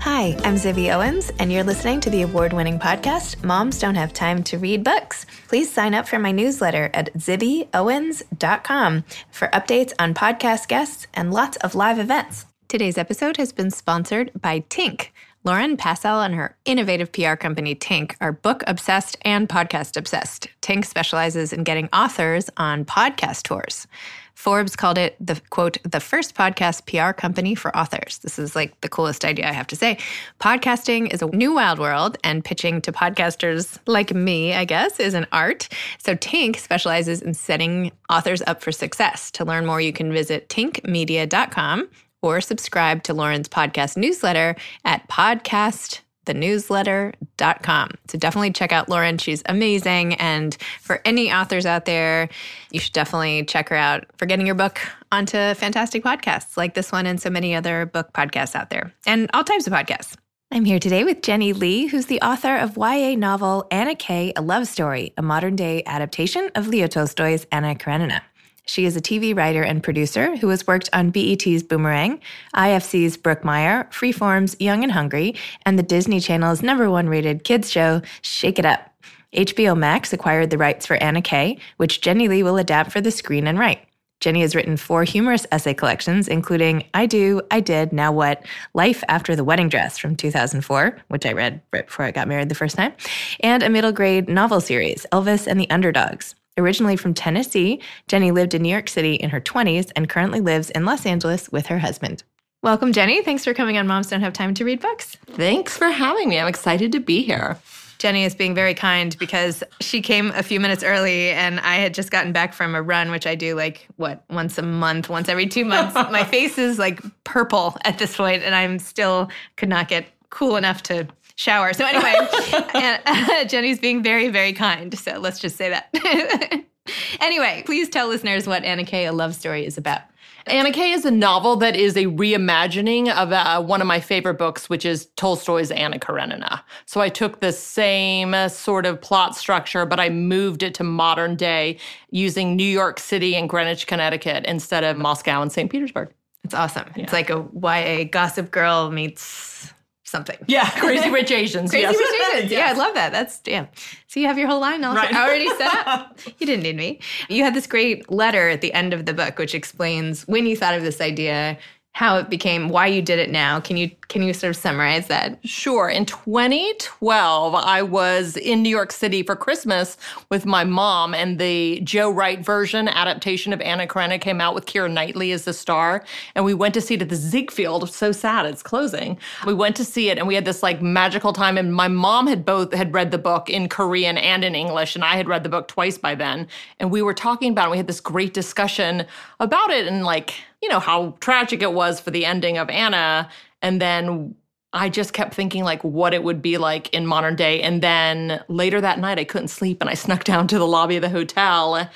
Hi, I'm Zibby Owens, and you're listening to the award-winning podcast, Moms Don't Have Time to Read Books. Please sign up for my newsletter at zibbyowens.com for updates on podcast guests and lots of live events. Today's episode has been sponsored by Tink. Lauren Passel and her innovative PR company, Tink, are book-obsessed and podcast-obsessed. Tink specializes in getting authors on podcast tours. Forbes called it the, quote, the first podcast PR company for authors. This is like the coolest idea, I have to say. Podcasting is a new wild world, and pitching to podcasters like me, I guess, is an art. So Tink specializes in setting authors up for success. To learn more, you can visit tinkmedia.com or subscribe to Lauren's podcast newsletter at podcastthenewsletter.com. So definitely check out Lauren. She's amazing. And for any authors out there, you should definitely check her out for getting your book onto fantastic podcasts like this one and so many other book podcasts out there and all types of podcasts. I'm here today with Jenny Lee, who's the author of YA novel Anna K, A Love Story, a modern-day adaptation of Leo Tolstoy's Anna Karenina. She is a TV writer and producer who has worked on BET's Boomerang, IFC's Brookmeyer, Freeform's Young and Hungry, and the Disney Channel's #1 rated kids show, Shake It Up. HBO Max acquired the rights for Anna K, which Jenny Lee will adapt for the screen and write. Jenny has written 4 humorous essay collections, including I Do, I Did, Now What, Life After the Wedding Dress from 2004, which I read right before I got married the first time, and a middle grade novel series, Elvis and the Underdogs. Originally from Tennessee, Jenny lived in New York City in her 20s and currently lives in Los Angeles with her husband. Welcome, Jenny. Thanks for coming on Moms Don't Have Time to Read Books. Thanks for having me. I'm excited to be here. Jenny is being very kind because she came a few minutes early and I had just gotten back from a run, which I do like, once a month, once every 2 months. My face is like purple at this point and I'm still could not get cool enough to shower. So anyway, Jenny's being very, very kind. So let's just say that. Anyway, please tell listeners what Anna K, A Love Story is about. Anna K is a novel that is a reimagining of one of my favorite books, which is Tolstoy's Anna Karenina. So I took the same sort of plot structure, but I moved it to modern day using New York City and Greenwich, Connecticut instead of Moscow and St. Petersburg. It's awesome. Yeah. It's like a YA Gossip Girl meets something. Yeah, Crazy Rich Asians. Crazy Rich Asians. Yeah, I love that. That's, yeah. So you have your whole line already set up. You didn't need me. You had this great letter at the end of the book, which explains when you thought of this idea how it became, why you did it now. Can you sort of summarize that? Sure. In 2012, I was in New York City for Christmas with my mom, and the Joe Wright version adaptation of Anna Karenina came out with Keira Knightley as the star. And we went to see it at the Ziegfeld. It's so sad, it's closing. We went to see it, and we had this like magical time. And my mom had read the book in Korean and in English, and I had read the book twice by then. And we were talking about it. We had this great discussion about it, and like, you know, how tragic it was for the ending of Anna. And then I just kept thinking like what it would be like in modern day. And then later that night, I couldn't sleep and I snuck down to the lobby of the hotel.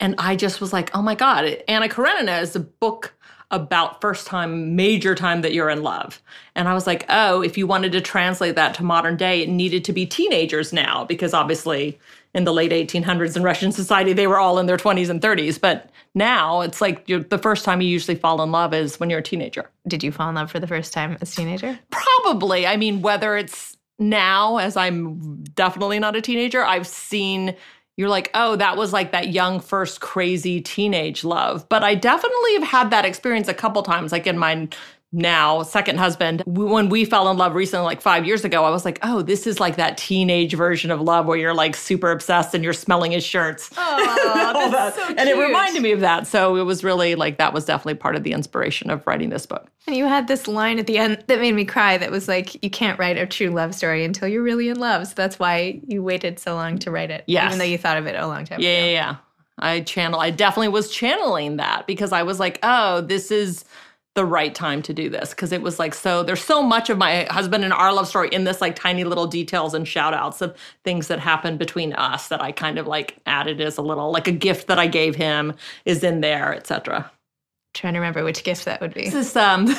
And I just was like, oh my God, Anna Karenina is a book about first time, major time that you're in love. And I was like, oh, if you wanted to translate that to modern day, it needed to be teenagers now, because obviously in the late 1800s in Russian society, they were all in their 20s and 30s. But now it's like the first time you usually fall in love is when you're a teenager. Did you fall in love for the first time as a teenager? Probably. I mean, whether it's now, as I'm definitely not a teenager, I've seen, you're like, oh, that was like that young, first crazy teenage love. But I definitely have had that experience a couple times, like in my now second husband. When we fell in love recently, like 5 years ago, I was like, oh, this is like that teenage version of love where you're like super obsessed and you're smelling his shirts. Oh, that's so cute. And it reminded me of that. So it was really like, that was definitely part of the inspiration of writing this book. And you had this line at the end that made me cry that was like, you can't write a true love story until you're really in love. So that's why you waited so long to write it. Yes. Even though you thought of it a long time ago. Yeah. I definitely was channeling that, because I was like, oh, this is the right time to do this, because it was like, so there's so much of my husband and our love story in this like tiny little details and shout outs of things that happened between us that I kind of like added as a little like a gift that I gave him is in there, etc. Trying to remember which gift that would be. This is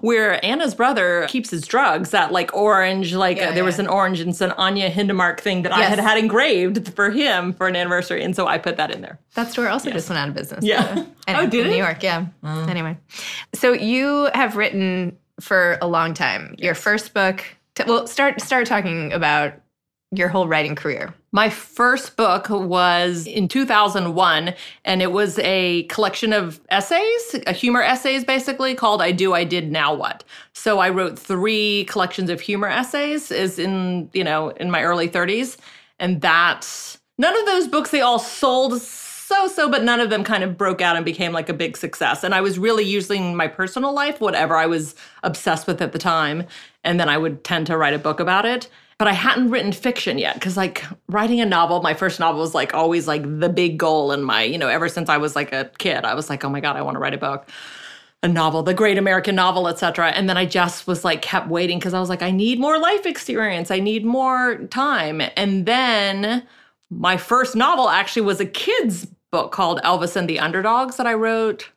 where Anna's brother keeps his drugs, that like orange, like was an orange and an Anya Hindmarch thing that I had engraved for him for an anniversary. And so I put that in there. That store also just went out of business. Yeah. So. Anyway, did it? New York, Anyway. So you have written for a long time. Your first book, start talking about your whole writing career. My first book was in 2001, and it was a collection of essays, humor essays basically, called I Do, I Did, Now What. So I wrote three collections of humor essays in my early 30s. And none of those books, they all sold so, but none of them kind of broke out and became like a big success. And I was really using my personal life, whatever I was obsessed with at the time. And then I would tend to write a book about it. But I hadn't written fiction yet, because like writing a novel, my first novel was like always like the big goal in my, ever since I was like a kid, I was like, oh my God, I want to write a book, a novel, the great American novel, etc. And then I just was like kept waiting, because I was like, I need more life experience. I need more time. And then my first novel actually was a kid's book called Elvis and the Underdogs that I wrote,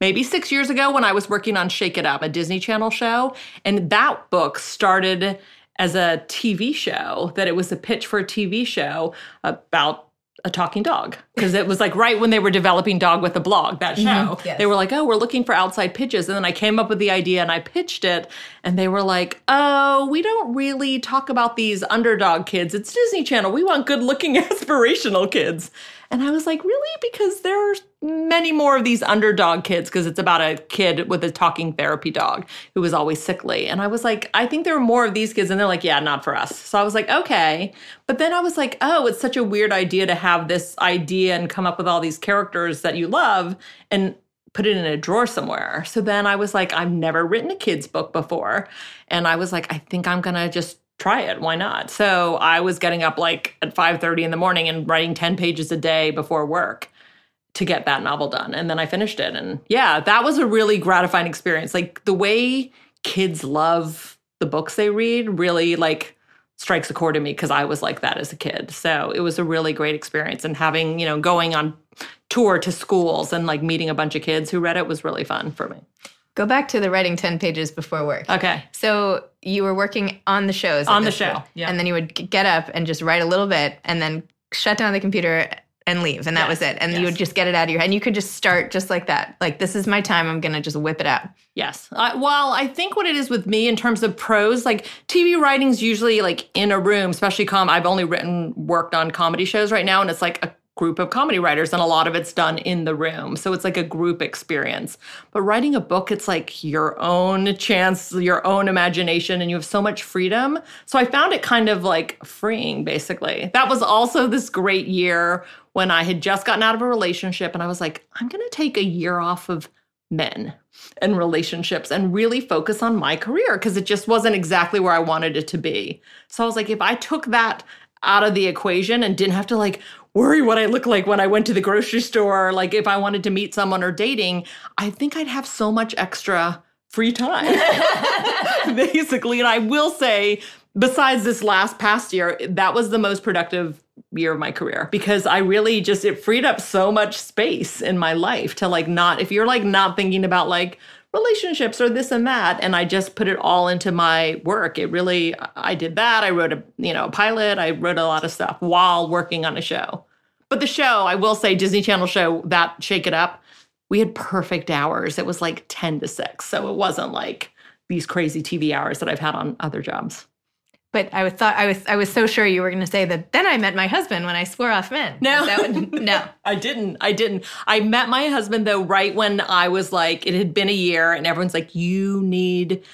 maybe 6 years ago when I was working on Shake It Up, a Disney Channel show. And that book started as a TV show, that it was a pitch for a TV show about a talking dog. Because it was like right when they were developing Dog with a Blog, that show. Mm-hmm. Yes. They were like, oh, we're looking for outside pitches. And then I came up with the idea and I pitched it. And they were like, oh, we don't really talk about these underdog kids. It's Disney Channel. We want good-looking aspirational kids. And I was like, really? Because there are many more of these underdog kids, because it's about a kid with a talking therapy dog who was always sickly. And I was like, I think there are more of these kids. And they're like, yeah, not for us. So I was like, okay. But then I was like, oh, it's such a weird idea to have this idea and come up with all these characters that you love and put it in a drawer somewhere. So then I was like, I've never written a kid's book before. And I was like, I think I'm going to just try it. Why not? So I was getting up like at 5:30 in the morning and writing 10 pages a day before work to get that novel done. And then I finished it. And yeah, that was a really gratifying experience. Like the way kids love the books they read really like strikes a chord in me, because I was like that as a kid. So it was a really great experience. And having, going on tour to schools and like meeting a bunch of kids who read it was really fun for me. Go back to the writing 10 pages before work. Okay. So you were working on the shows. On the show, yeah. And then you would get up and just write a little bit and then shut down the computer and leave. And that was it. And you would just get it out of your head. And you could just start just like that. Like, this is my time. I'm going to just whip it out. Yes. I think what it is with me in terms of prose, like TV writing's usually like in a room, especially I've only worked on comedy shows right now. And it's like a group of comedy writers, and a lot of it's done in the room. So it's like a group experience. But writing a book, it's like your own chance, your own imagination, and you have so much freedom. So I found it kind of like freeing, basically. That was also this great year when I had just gotten out of a relationship, and I was like, I'm going to take a year off of men and relationships and really focus on my career, because it just wasn't exactly where I wanted it to be. So I was like, if I took that out of the equation and didn't have to like worry what I look like when I went to the grocery store, like if I wanted to meet someone or dating, I think I'd have so much extra free time, basically. And I will say, besides this past year, that was the most productive year of my career, because I really just, it freed up so much space in my life to like not, if you're like not thinking about like relationships or this and that, and I just put it all into my work. It really, I did that. I wrote a pilot. I wrote a lot of stuff while working on a show. But the show, I will say, Disney Channel show, that Shake It Up, we had perfect hours. It was like 10 to 6. So it wasn't like these crazy TV hours that I've had on other jobs. But I was so sure you were going to say that. Then I met my husband when I swore off men. No, I didn't. I met my husband though right when I was like, it had been a year, and everyone's like, you need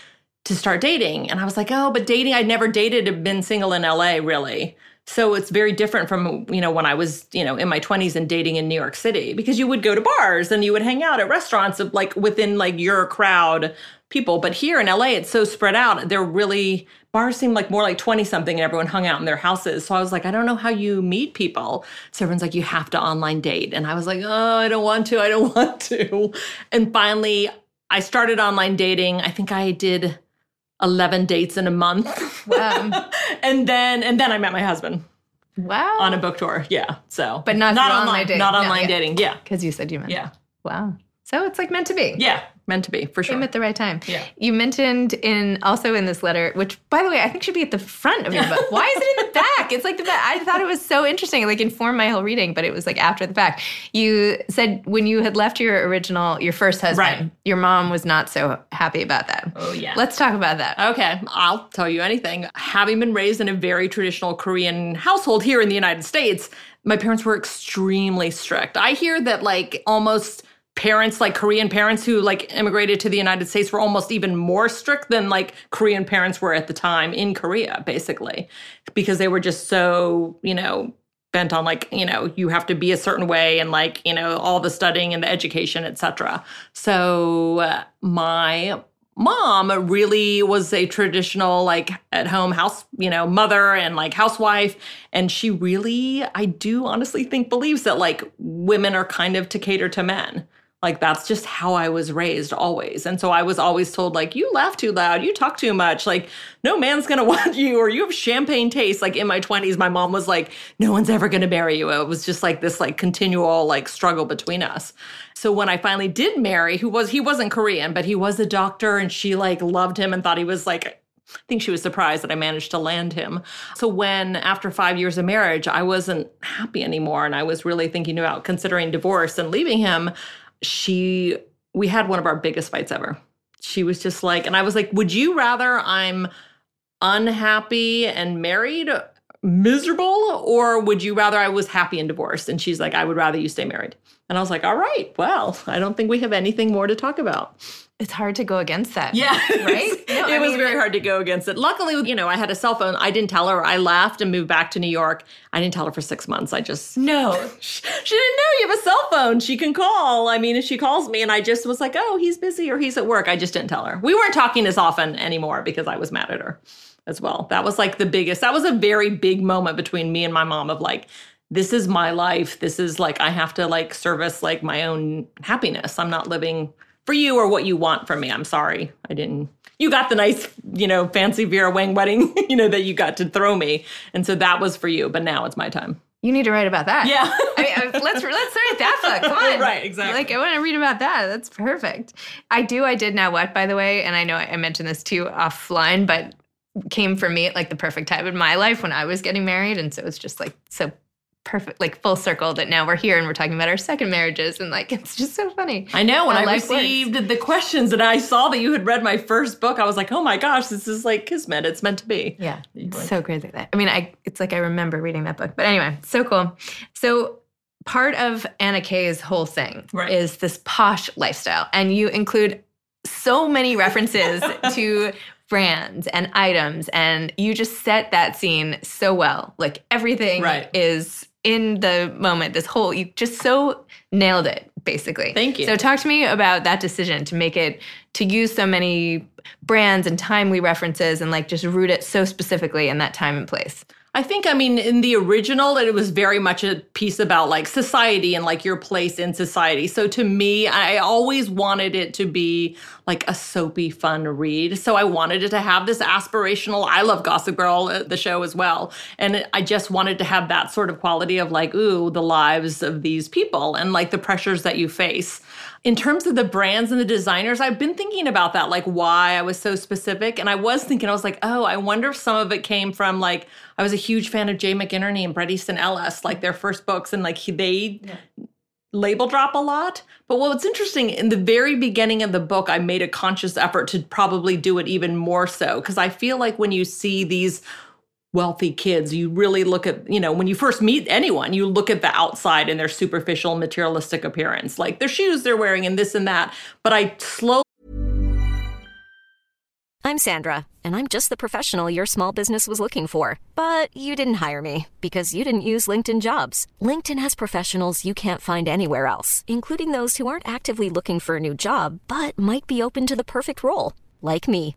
to start dating, and I was like, oh, but dating, I'd never dated, I'd been single in LA really. So it's very different from, you know, when I was, you know, in my 20s and dating in New York City, because you would go to bars and you would hang out at restaurants of like within like your crowd people. But here in LA, it's so spread out. They're really, bars seem like more like 20 something and everyone hung out in their houses. So I was like, I don't know how you meet people. So everyone's like, you have to online date. And I was like, oh, I don't want to. And finally I started online dating. I think I did 11 dates in a month. Wow. And then I met my husband. Wow. On a book tour. Yeah. So. But not online dating. Yeah. Because you said you meant. Yeah. Wow. So it's like meant to be. Yeah. Meant to be, for sure. Came at the right time. Yeah. You mentioned also in this letter, which, by the way, I think should be at the front of your book. Why is it in the back? It's like the back. I thought it was so interesting. It like informed my whole reading, but it was like after the fact. You said when you had left your first husband, right, your mom was not so happy about that. Oh, yeah. Let's talk about that. Okay. I'll tell you anything. Having been raised in a very traditional Korean household here in the United States, my parents were extremely strict. I hear that like almost parents, like Korean parents who like immigrated to the United States, were almost even more strict than like Korean parents were at the time in Korea, basically, because they were just so, you know, bent on like, you know, you have to be a certain way and like, you know, all the studying and the education, etc. So my mom really was a traditional like at home house, you know, mother and like housewife. And she really, I do honestly think, believes that like women are kind of to cater to men. Like, that's just how I was raised always. And so I was always told, like, you laugh too loud, you talk too much, like, no man's going to want you, or you have champagne taste. Like, in my 20s, my mom was like, no one's ever going to marry you. It was just like this, like, continual, like, struggle between us. So when I finally did marry, he wasn't Korean, but he was a doctor, and she, like, loved him and thought he was, like, I think she was surprised that I managed to land him. So when, after 5 years of marriage, I wasn't happy anymore, and I was really thinking about considering divorce and leaving him, we had one of our biggest fights ever. She was just like, and I was like, would you rather I'm unhappy and married, miserable, or would you rather I was happy and divorced? And she's like, I would rather you stay married. And I was like, all right, well, I don't think we have anything more to talk about. It's hard to go against that. Yeah. Right? No, it was very hard to go against it. Luckily, you know, I had a cell phone. I didn't tell her. I left and moved back to New York. I didn't tell her for 6 months. I just... No. She didn't know you have a cell phone. She can call. I mean, if she calls me, and I just was like, oh, he's busy or he's at work. I just didn't tell her. We weren't talking as often anymore because I was mad at her as well. That was like the biggest. That was a very big moment between me and my mom of like, this is my life. This is like, I have to like service like my own happiness. I'm not living... for you or what you want from me. I'm sorry. I didn't. You got the nice, you know, fancy Vera Wang wedding, you know, that you got to throw me. And so that was for you. But now it's my time. You need to write about that. Yeah. I mean, let's start at that book. Come on. Right, exactly. Like, I want to read about that. That's perfect. I did Now What, by the way, and I know I mentioned this too offline, but came for me at like the perfect time in my life when I was getting married. And so it's just like so perfect, like full circle that now we're here and we're talking about our second marriages, and like it's just so funny. I know when I received the questions and I saw that you had read my first book, I was like, oh my gosh, this is like kismet. It's meant to be. Yeah, it's so crazy that. I mean, it's like I remember reading that book, but anyway, so cool. So part of Anna K's whole thing is this posh lifestyle. And you include so many references to brands and items. And you just set that scene so well. Like, everything is in the moment. This whole, you just so nailed it, basically. Thank you. So talk to me about that decision to make it, to use so many brands and timely references and, like, just root it so specifically in that time and place. I think, I mean, in the original, it was very much a piece about, like, society and, like, your place in society. So to me, I always wanted it to be, like, a soapy, fun read. So I wanted it to have this aspirational, I love Gossip Girl, the show as well. And I just wanted to have that sort of quality of, like, ooh, the lives of these people and, like, the pressures that you face. In terms of the brands and the designers, I've been thinking about that, like, why I was so specific. And I was thinking, I was like, oh, I wonder if some of it came from, like, I was a huge fan of Jay McInerney and Brett Easton Ellis, like, their first books. And, like, they label drop a lot. But what's interesting, in the very beginning of the book, I made a conscious effort to probably do it even more so. Because I feel like when you see these wealthy kids, you really look at, you know, when you first meet anyone, you look at the outside and their superficial materialistic appearance, like their shoes they're wearing and this and that. But I slowly... I'm Sandra, and I'm just the professional your small business was looking for. But you didn't hire me because you didn't use LinkedIn Jobs. LinkedIn has professionals you can't find anywhere else, including those who aren't actively looking for a new job, but might be open to the perfect role, like me.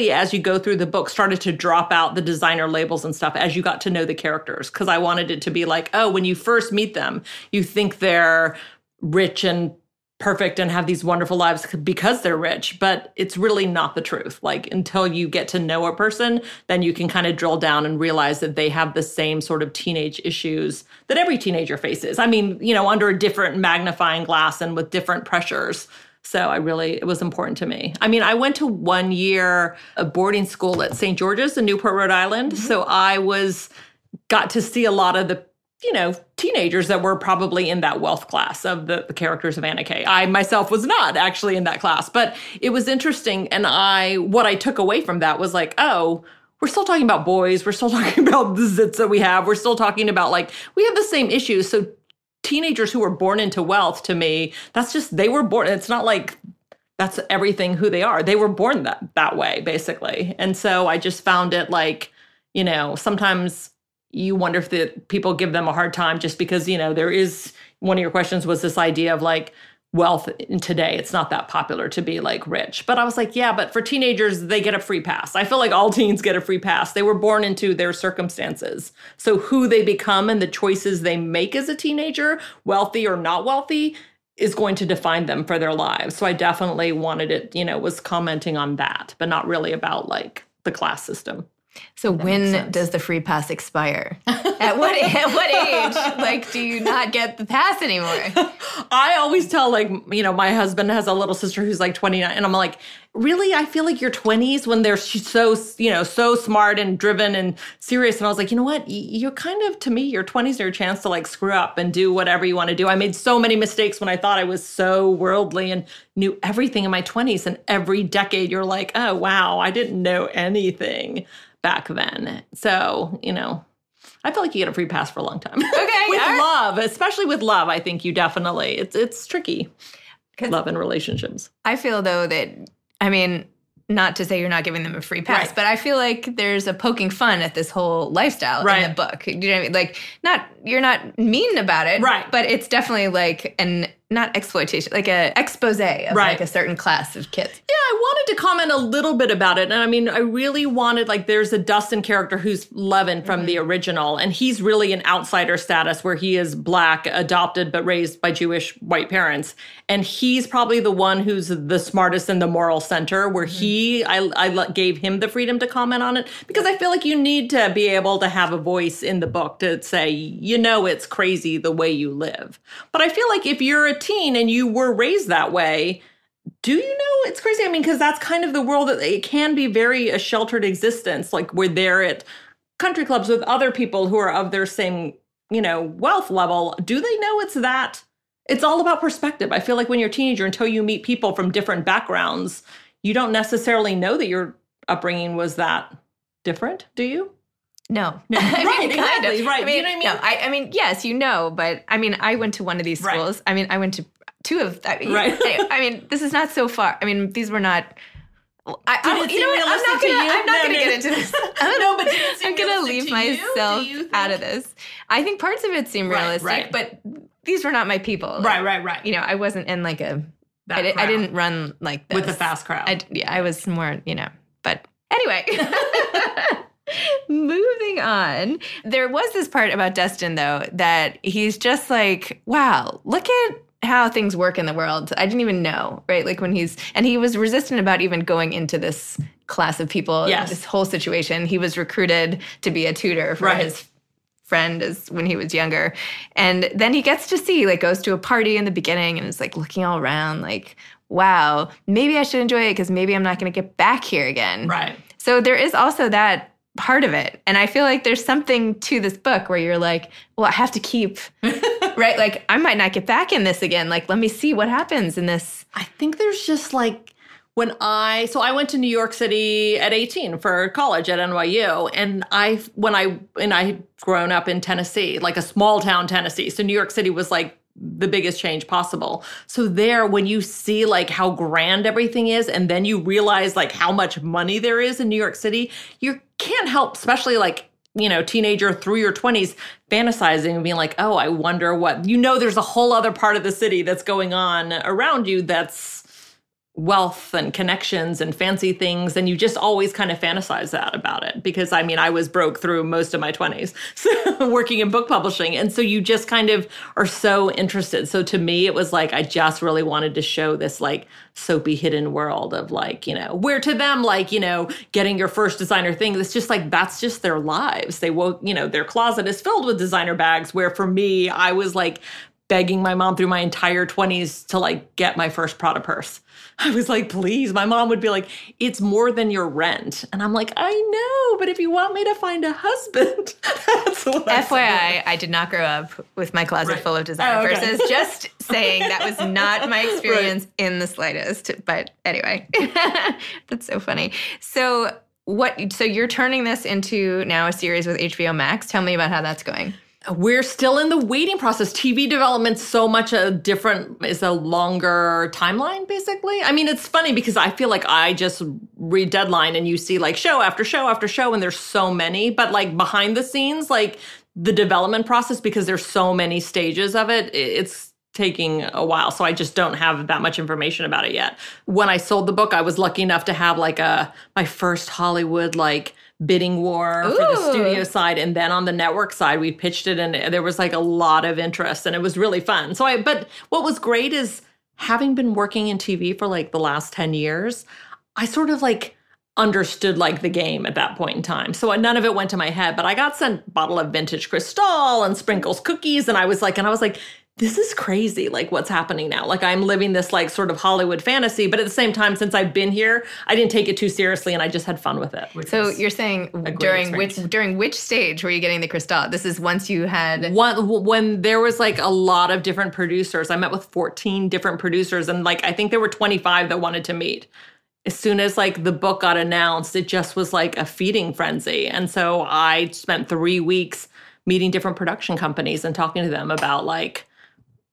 As you go through the book, started to drop out the designer labels and stuff as you got to know the characters, because I wanted it to be like, oh, when you first meet them, you think they're rich and perfect and have these wonderful lives because they're rich, but it's really not the truth. Like, until you get to know a person, then you can kind of drill down and realize that they have the same sort of teenage issues that every teenager faces. I mean, you know, under a different magnifying glass and with different pressures. So it was important to me. I mean, I went to 1 year of boarding school at St. George's in Newport, Rhode Island. Mm-hmm. So got to see a lot of the, teenagers that were probably in that wealth class of the characters of Anna K. I myself was not actually in that class, but it was interesting. And what I took away from that was like, oh, we're still talking about boys. We're still talking about the zits that we have. We're still talking about, like, we have the same issues. So teenagers who were born into wealth, to me, that's just, they were born. It's not like that's everything who they are. They were born that way, basically. And so I just found it like, sometimes you wonder if the people give them a hard time just because, there is, one of your questions was this idea of like, wealth today, it's not that popular to be like rich. But I was like, yeah, but for teenagers, they get a free pass. I feel like all teens get a free pass. They were born into their circumstances. So who they become and the choices they make as a teenager, wealthy or not wealthy, is going to define them for their lives. So I definitely wanted it, you know, was commenting on that, but not really about like the class system. So when does the free pass expire? At what age, like, do you not get the pass anymore? I always tell, like, you know, my husband has a little sister who's like 29, and I'm like, really? I feel like your 20s when they're so, you know, so smart and driven and serious. And I was like, you know what? You're kind of, to me, your 20s are your chance to like screw up and do whatever you want to do. I made so many mistakes when I thought I was so worldly and knew everything in my 20s. And every decade you're like, oh, wow, I didn't know anything back then. So, you know, I feel like you get a free pass for a long time. Okay. With love, especially with love, I think you definitely, it's tricky. Love and relationships. I feel though that, I mean, not to say you're not giving them a free pass, right, but I feel like there's a poking fun at this whole lifestyle in the book. You know what I mean? Like, not, you're not mean about it, right, but it's definitely like an, not exploitation, like an expose of like a certain class of kids. Yeah, I wanted to comment a little bit about it. And I mean, I really wanted, like, there's a Dustin character who's Levin from the original, and he's really an outsider status where he is Black, adopted, but raised by Jewish white parents. And he's probably the one who's the smartest in the moral center where I gave him the freedom to comment on it because I feel like you need to be able to have a voice in the book to say, you know, it's crazy the way you live. But I feel like if you're a teen and you were raised that way, do you know it's crazy? I mean, because that's kind of the world that it can be very a sheltered existence. Like we're there at country clubs with other people who are of their same, you know, wealth level. Do they know it's that? It's all about perspective. I feel like when you're a teenager, until you meet people from different backgrounds, you don't necessarily know that your upbringing was that different, do you? No. Kind of. Right. I mean, you know what I mean? No, I mean, yes, you know, but I mean, I went to one of these schools. I mean, I went to two of them. I mean, this is not so far. I mean, these were not. I'm not going to get into this. No, but I'm going to leave myself out of this. I think parts of it seem realistic, but these were not my people. Like, right. You know, I wasn't in like a. I didn't run like this with a fast crowd. I was more, you know, but anyway. Moving on. There was this part about Dustin, though, that he's just like, wow, look at how things work in the world. I didn't even know, right? Like when he was resistant about even going into this class of people, this whole situation. He was recruited to be a tutor for his friend when he was younger. And then he gets to see, like goes to a party in the beginning and is like looking all around like, wow, maybe I should enjoy it because maybe I'm not going to get back here again. Right. So there is also that part of it. And I feel like there's something to this book where you're like, well, I have to keep, right? Like, I might not get back in this again. Like, let me see what happens in this. I think there's just like, so I went to New York City at 18 for college at NYU. And I had grown up in Tennessee, like a small town Tennessee. So New York City was like the biggest change possible. So there, when you see like how grand everything is, and then you realize like how much money there is in New York City, you can't help, especially like, you know, teenager through your 20s, fantasizing and being like, oh, I wonder what, you know, there's a whole other part of the city that's going on around you that's wealth and connections and fancy things. And you just always kind of fantasize that about it. Because I mean, I was broke through most of my 20s, so working in book publishing. And so you just kind of are so interested. So to me, it was like, I just really wanted to show this like soapy hidden world of like, you know, where to them, like, you know, getting your first designer thing. That's just like, that's just their lives. They woke, you know, their closet is filled with designer bags, where for me, I was like begging my mom through my entire 20s to like get my first Prada purse. I was like, please. My mom would be like, it's more than your rent. And I'm like, I know, but if you want me to find a husband, that's what I'm saying. FYI, I did not grow up with my closet full of designer purses. Just saying that was not my experience in the slightest. But anyway, that's so funny. So so you're turning this into now a series with HBO Max. Tell me about how that's going. We're still in the waiting process. TV development's so much is a longer timeline, basically. I mean, it's funny because I feel like I just read Deadline and you see like show after show after show and there's so many, but like behind the scenes, like the development process, because there's so many stages of it, it's taking a while. So I just don't have that much information about it yet. When I sold the book, I was lucky enough to have like my first Hollywood like bidding war Ooh. For the studio side. And then on the network side, we pitched it and there was like a lot of interest and it was really fun. But what was great is having been working in TV for like the last 10 years, I sort of like understood like the game at that point in time. So none of it went to my head, but I got sent a bottle of vintage Cristal and Sprinkles cookies. And I was like, this is crazy, like what's happening now. Like I'm living this like sort of Hollywood fantasy, but at the same time, since I've been here, I didn't take it too seriously and I just had fun with it. So you're saying during which stage were you getting the Cristal? This is once you had... When there was like a lot of different producers. I met with 14 different producers and like I think there were 25 that wanted to meet. As soon as like the book got announced, it just was like a feeding frenzy. And so I spent 3 weeks meeting different production companies and talking to them about like,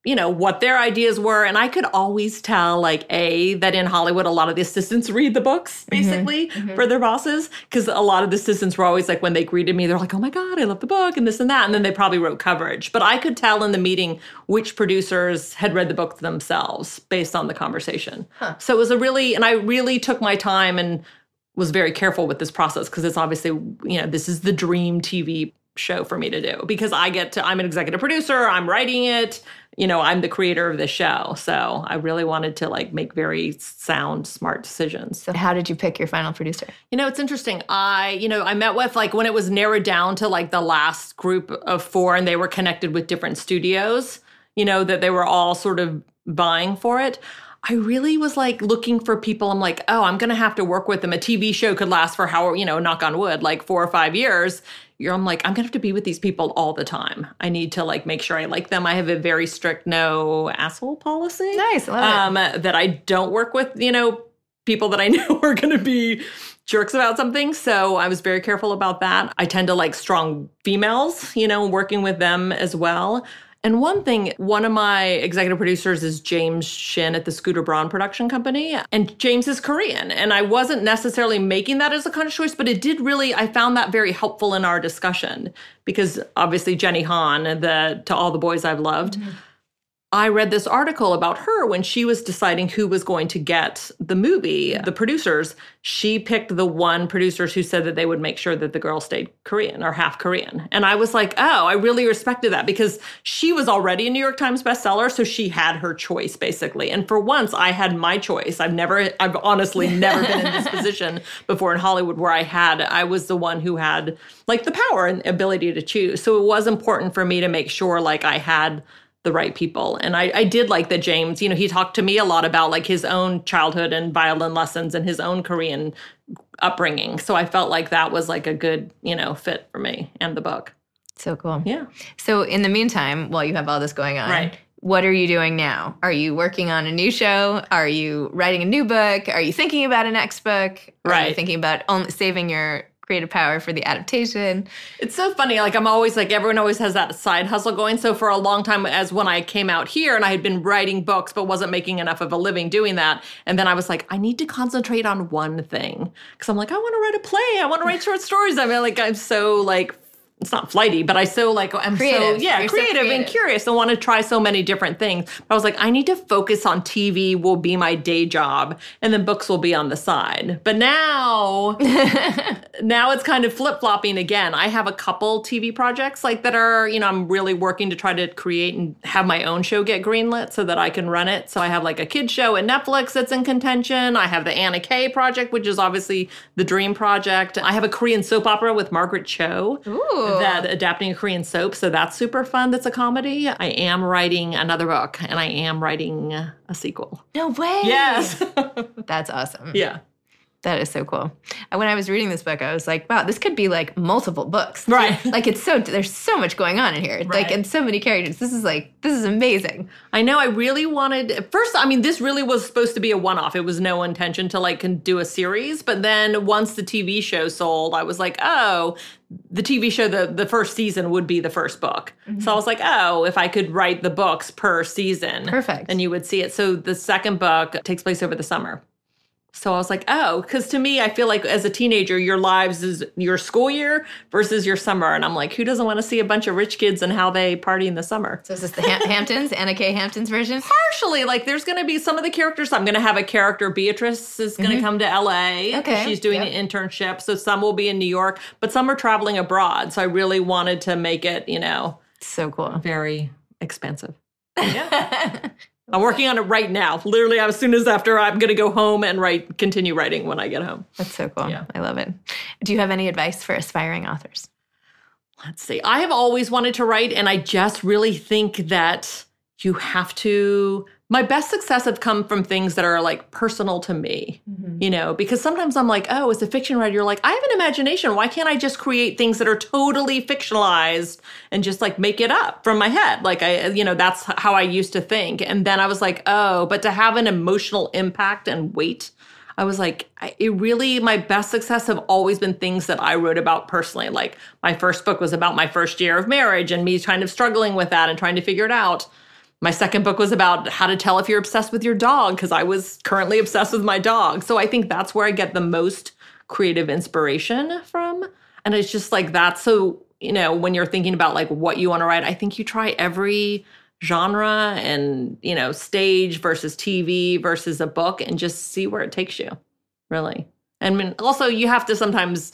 you know, what their ideas were. And I could always tell, like, that in Hollywood, a lot of the assistants read the books, basically, for their bosses. Because a lot of the assistants were always like, when they greeted me, they're like, oh, my God, I love the book and this and that. And then they probably wrote coverage. But I could tell in the meeting which producers had read the book themselves based on the conversation. Huh. So it was I really took my time and was very careful with this process because it's obviously, you know, this is the dream TV show for me to do because I'm an executive producer, I'm writing it. You know, I'm the creator of the show, so I really wanted to, like, make very sound, smart decisions. So how did you pick your final producer? You know, it's interesting. I met with, like, when it was narrowed down to, like, the last group of four and they were connected with different studios, you know, that they were all sort of vying for it. I really was, like, looking for people. I'm like, oh, I'm going to have to work with them. A TV show could last for knock on wood, like 4 or 5 years. I'm like, I'm going to have to be with these people all the time. I need to, like, make sure I like them. I have a very strict no asshole policy. Nice. Love it. That I don't work with, you know, people that I know are going to be jerks about something. So I was very careful about that. I tend to like strong females, you know, working with them as well. And one of my executive producers is James Shin at the Scooter Braun production company. And James is Korean. And I wasn't necessarily making that as a conscious choice, but I found that very helpful in our discussion. Because obviously Jenny Han, To All the Boys I've Loved, I read this article about her when she was deciding who was going to get the movie, the producers. She picked the one producers who said that they would make sure that the girl stayed Korean or half Korean. And I was like, oh, I really respected that because she was already a New York Times bestseller. So she had her choice, basically. And for once, I had my choice. I've honestly never been in this position before in Hollywood where I was the one who had like the power and ability to choose. So it was important for me to make sure like I had the right people. And I did like that James, you know, he talked to me a lot about like his own childhood and violin lessons and his own Korean upbringing. So I felt like that was like a good, you know, fit for me and the book. So cool. Yeah. So in the meantime, while you have all this going on, right, what are you doing now? Are you working on a new show? Are you writing a new book? Are you thinking about an next book? Right. Are you thinking about only saving your creative power for the adaptation? It's so funny. Like I'm always like, everyone always has that side hustle going. So for a long time as when I came out here and I had been writing books, but wasn't making enough of a living doing that. And then I was like, I need to concentrate on one thing. Cause I'm like, I want to write a play. I want to write short stories. I mean, like I'm so like, it's not flighty, but I'm creative and curious and want to try so many different things. But I was like, I need to focus on TV will be my day job and then books will be on the side. But now it's kind of flip-flopping again. I have a couple TV projects like that are, you know, I'm really working to try to create and have my own show get greenlit so that I can run it. So I have like a kid's show at Netflix that's in contention. I have the Anna K project, which is obviously the dream project. I have a Korean soap opera with Margaret Cho. Ooh. That adapting a Korean soap. So that's super fun. That's a comedy. I am writing another book and I am writing a sequel. No way. Yes. That's awesome. Yeah. That is so cool. And when I was reading this book, I was like, wow, this could be like multiple books. Right. Like there's so much going on in here. Right. Like, and so many characters. This is amazing. I know. I really wanted, first, I mean, this really was supposed to be a one-off. It was no intention to like do a series. But then once the TV show sold, I was like, oh, the TV show, the first season would be the first book. Mm-hmm. So I was like, oh, if I could write the books per season. Perfect. Then you would see it. So the second book takes place over the summer. So I was like, oh, because to me, I feel like as a teenager, your lives is your school year versus your summer. And I'm like, who doesn't want to see a bunch of rich kids and how they party in the summer? So is this the Hamptons, Anna K. Hamptons version? Partially. Like, there's going to be some of the characters. I'm going to have a character. Beatrice is going to come to L.A. Okay. She's doing an internship. So some will be in New York, but some are traveling abroad. So I really wanted to make it, you know. So cool. Very expensive. Yeah. I'm working on it right now. Literally, as soon as after, I'm going to go home and continue writing when I get home. That's so cool. Yeah. I love it. Do you have any advice for aspiring authors? Let's see. I have always wanted to write, and I just really think that you have to... My best success have come from things that are, like, personal to me, you know, because sometimes I'm like, oh, as a fiction writer, you're like, I have an imagination. Why can't I just create things that are totally fictionalized and just, like, make it up from my head? Like, I, you know, that's how I used to think. And then I was like, oh, but to have an emotional impact and weight, I was like, my best success have always been things that I wrote about personally. Like, my first book was about my first year of marriage and me kind of struggling with that and trying to figure it out. My second book was about how to tell if you're obsessed with your dog, because I was currently obsessed with my dog. So I think that's where I get the most creative inspiration from. And it's just like that. So, you know, when you're thinking about like what you want to write, I think you try every genre and, you know, stage versus TV versus a book and just see where it takes you, really. And I mean, also you have to sometimes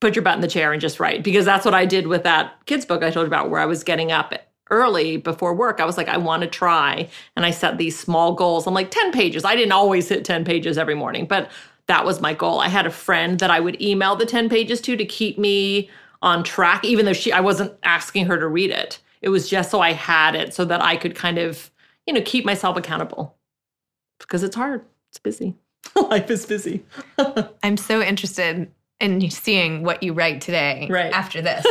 put your butt in the chair and just write, because that's what I did with that kid's book I told you about, where I was getting up early before work. I was like, I want to try. And I set these small goals. I'm like, 10 pages. I didn't always hit 10 pages every morning, but that was my goal. I had a friend that I would email the 10 pages to keep me on track, even though I wasn't asking her to read it. It was just so I had it so that I could kind of, you know, keep myself accountable, because it's hard. It's busy. Life is busy. I'm so interested in seeing what you write today after this.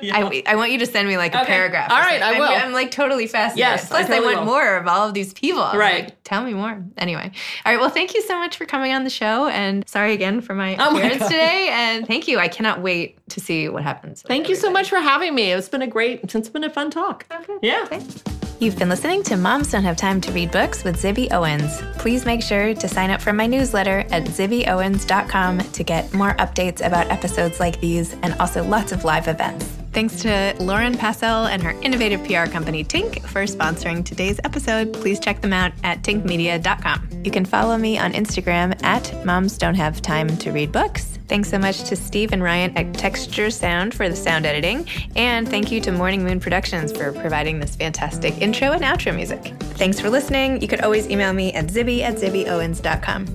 Yeah. I want you to send me like a paragraph. All right, I will. I'm like totally fascinated. Yes, plus I want more of all of these people. Right. Like, tell me more. Anyway. All right, well, thank you so much for coming on the show, and sorry again for my appearance today. And thank you. I cannot wait to see what happens. Thank you so much for having me. It's been a fun talk. Okay. Yeah. Thanks. You've been listening to Moms Don't Have Time to Read Books with Zibby Owens. Please make sure to sign up for my newsletter at zibbyowens.com to get more updates about episodes like these and also lots of live events. Thanks to Lauren Passel and her innovative PR company, Tink, for sponsoring today's episode. Please check them out at tinkmedia.com. You can follow me on Instagram at Moms Don't Have Time to Read Books. Thanks so much to Steve and Ryan at Texture Sound for the sound editing. And thank you to Morning Moon Productions for providing this fantastic intro and outro music. Thanks for listening. You could always email me at zibby@zibbyowens.com.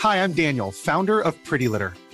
Hi, I'm Daniel, founder of Pretty Litter.